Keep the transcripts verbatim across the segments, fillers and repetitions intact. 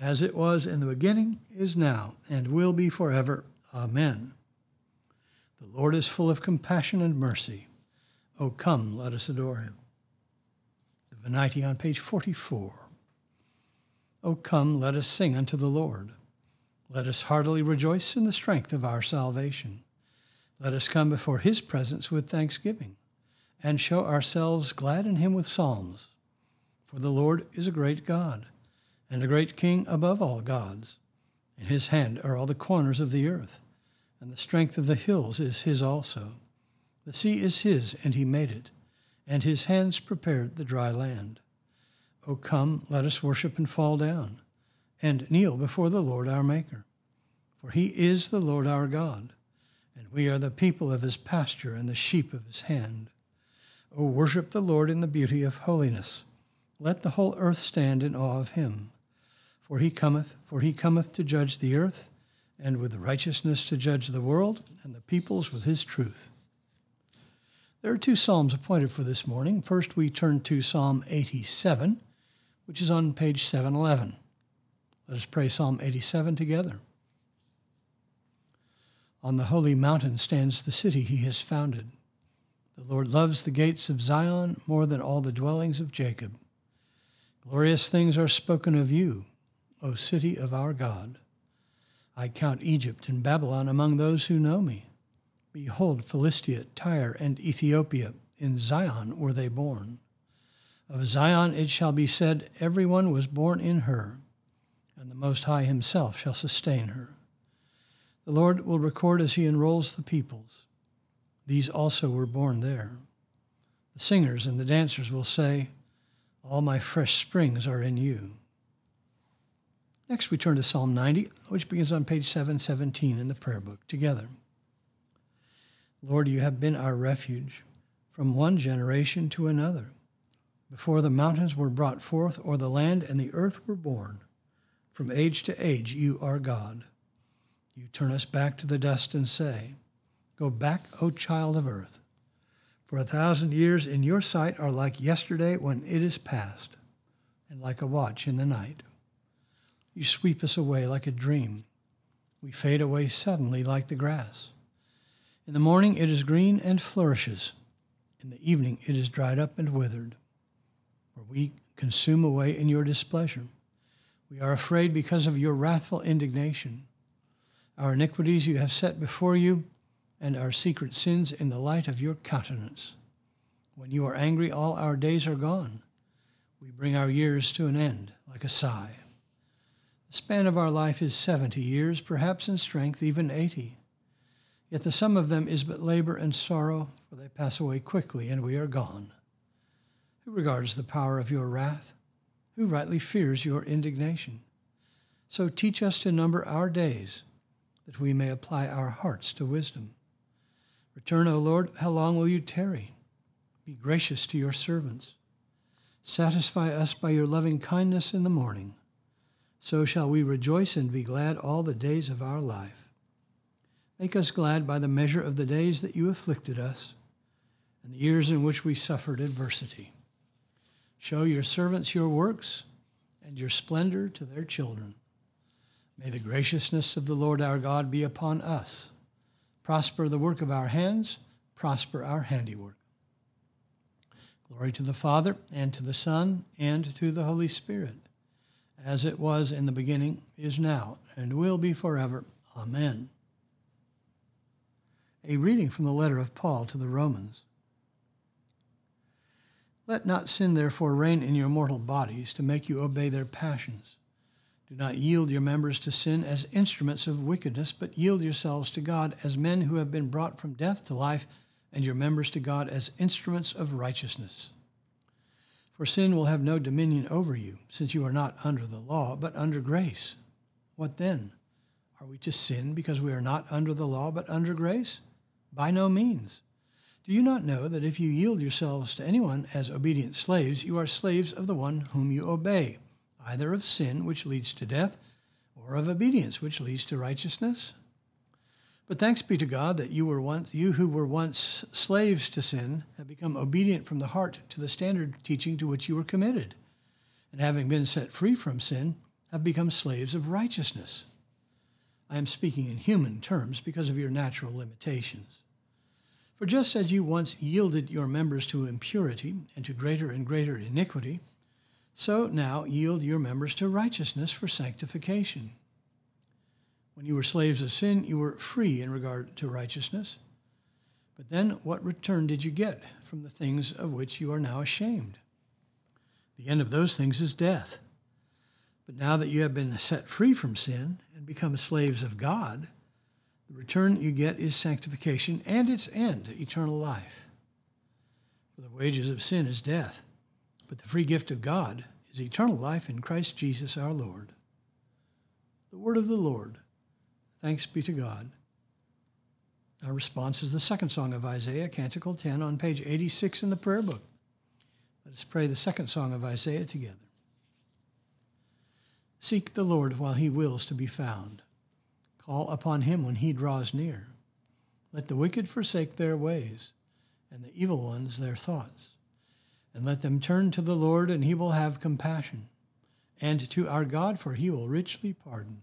As it was in the beginning, is now, and will be forever. Amen. The Lord is full of compassion and mercy. O come, let us adore him. The Venite on page forty-four. O come, let us sing unto the Lord. Let us heartily rejoice in the strength of our salvation. Let us come before his presence with thanksgiving, and show ourselves glad in him with psalms. For the Lord is a great God, and a great King above all gods. In his hand are all the corners of the earth, and the strength of the hills is his also. The sea is his, and he made it, and his hands prepared the dry land. O come, let us worship and fall down, and kneel before the Lord our Maker. For he is the Lord our God, and we are the people of his pasture and the sheep of his hand. O worship the Lord in the beauty of holiness. Let the whole earth stand in awe of him. For he cometh, for he cometh to judge the earth, and with righteousness to judge the world, and the peoples with his truth. There are two psalms appointed for this morning. First, we turn to Psalm eighty-seven, which is on page seven eleven. Let us pray Psalm eighty-seven together. On the holy mountain stands the city he has founded. The Lord loves the gates of Zion more than all the dwellings of Jacob. Glorious things are spoken of you, O city of our God. I count Egypt and Babylon among those who know me. Behold, Philistia, Tyre, and Ethiopia, in Zion were they born. Of Zion it shall be said, everyone was born in her, and the Most High himself shall sustain her. The Lord will record as he enrolls the peoples. These also were born there. The singers and the dancers will say, all my fresh springs are in you. Next, we turn to Psalm ninety, which begins on page seven seventeen in the prayer book together. Lord, you have been our refuge from one generation to another, before the mountains were brought forth, or the land and the earth were born. From age to age, you are God. You turn us back to the dust and say, go back, O child of earth. For a thousand years in your sight are like yesterday when it is past, and like a watch in the night. You sweep us away like a dream. We fade away suddenly like the grass. In the morning it is green and flourishes. In the evening it is dried up and withered. For we consume away in your displeasure. We are afraid because of your wrathful indignation. Our iniquities you have set before you, and our secret sins in the light of your countenance. When you are angry, all our days are gone. We bring our years to an end like a sigh. The span of our life is seventy years, perhaps in strength even eighty. Yet the sum of them is but labor and sorrow, for they pass away quickly, and we are gone. Who regards the power of your wrath? Who rightly fears your indignation? So teach us to number our days, that we may apply our hearts to wisdom. Return, O Lord, how long will you tarry? Be gracious to your servants. Satisfy us by your loving kindness in the morning. So shall we rejoice and be glad all the days of our life. Make us glad by the measure of the days that you afflicted us, and the years in which we suffered adversity. Show your servants your works, and your splendor to their children. May the graciousness of the Lord our God be upon us. Prosper the work of our hands, prosper our handiwork. Glory to the Father, and to the Son, and to the Holy Spirit. As it was in the beginning, is now, and will be forever. Amen. A reading from the letter of Paul to the Romans. Let not sin therefore reign in your mortal bodies to make you obey their passions. Do not yield your members to sin as instruments of wickedness, but yield yourselves to God as men who have been brought from death to life, and your members to God as instruments of righteousness. For sin will have no dominion over you, since you are not under the law, but under grace. What then? Are we to sin because we are not under the law but under grace? By no means. Do you not know that if you yield yourselves to anyone as obedient slaves, you are slaves of the one whom you obey, either of sin, which leads to death, or of obedience, which leads to righteousness? But thanks be to God that you were once, you who were once slaves to sin have become obedient from the heart to the standard teaching to which you were committed, and having been set free from sin, have become slaves of righteousness. I am speaking in human terms because of your natural limitations. For just as you once yielded your members to impurity and to greater and greater iniquity, so now yield your members to righteousness for sanctification. When you were slaves of sin, you were free in regard to righteousness. But then what return did you get from the things of which you are now ashamed? The end of those things is death. But now that you have been set free from sin and become slaves of God, the return you get is sanctification and its end, eternal life. For the wages of sin is death, but the free gift of God is eternal life in Christ Jesus our Lord. The word of the Lord. Thanks be to God. Our response is the second song of Isaiah, Canticle ten, on page eighty-six in the prayer book. Let us pray the second song of Isaiah together. Seek the Lord while he wills to be found. Call upon him when he draws near. Let the wicked forsake their ways, and the evil ones their thoughts. And let them turn to the Lord, and he will have compassion, and to our God, for he will richly pardon.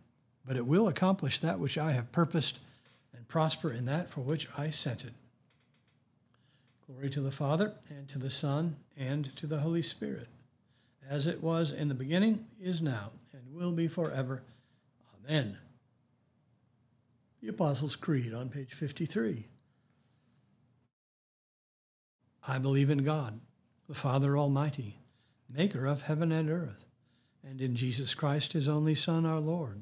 but it will accomplish that which I have purposed and prosper in that for which I sent it. Glory to the Father, and to the Son, and to the Holy Spirit, as it was in the beginning, is now, and will be forever. Amen. The Apostles' Creed on page fifty-three. I believe in God, the Father Almighty, maker of heaven and earth, and in Jesus Christ, his only Son, our Lord,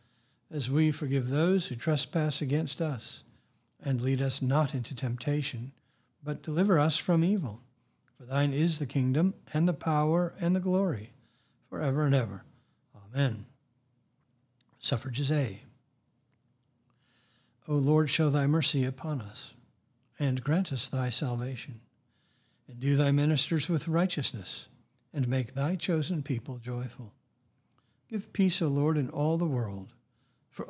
as we forgive those who trespass against us. And lead us not into temptation, but deliver us from evil. For thine is the kingdom, and the power, and the glory, forever and ever. Amen. Suffrages A. O Lord, show thy mercy upon us, and grant us thy salvation. Endue thy ministers with righteousness, and make thy chosen people joyful. Give peace, O Lord, in all the world, for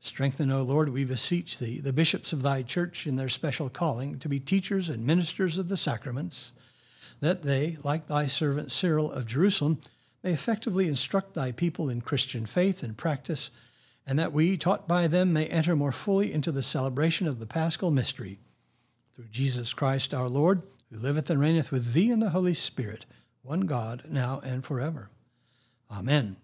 Strengthen, O Lord, we beseech thee, the bishops of thy church in their special calling to be teachers and ministers of the sacraments, that they, like thy servant Cyril of Jerusalem, may effectively instruct thy people in Christian faith and practice, and that we, taught by them, may enter more fully into the celebration of the Paschal Mystery. Through Jesus Christ our Lord, who liveth and reigneth with thee in the Holy Spirit, one God, now and forever. Amen.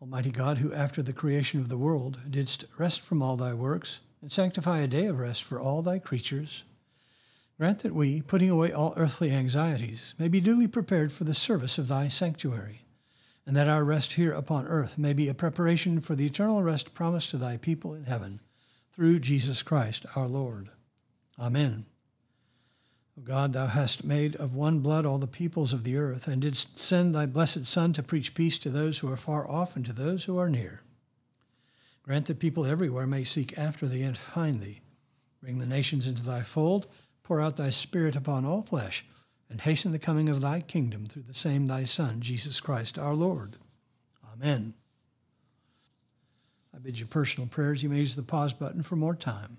Almighty God, who after the creation of the world didst rest from all thy works, and sanctify a day of rest for all thy creatures, grant that we, putting away all earthly anxieties, may be duly prepared for the service of thy sanctuary, and that our rest here upon earth may be a preparation for the eternal rest promised to thy people in heaven, through Jesus Christ our Lord. Amen. O God, thou hast made of one blood all the peoples of the earth, and didst send thy blessed Son to preach peace to those who are far off and to those who are near. Grant that people everywhere may seek after thee and find thee. Bring the nations into thy fold, pour out thy Spirit upon all flesh, and hasten the coming of thy kingdom through the same thy Son, Jesus Christ our Lord. Amen. I bid you personal prayers. You may use the pause button for more time.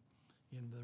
in the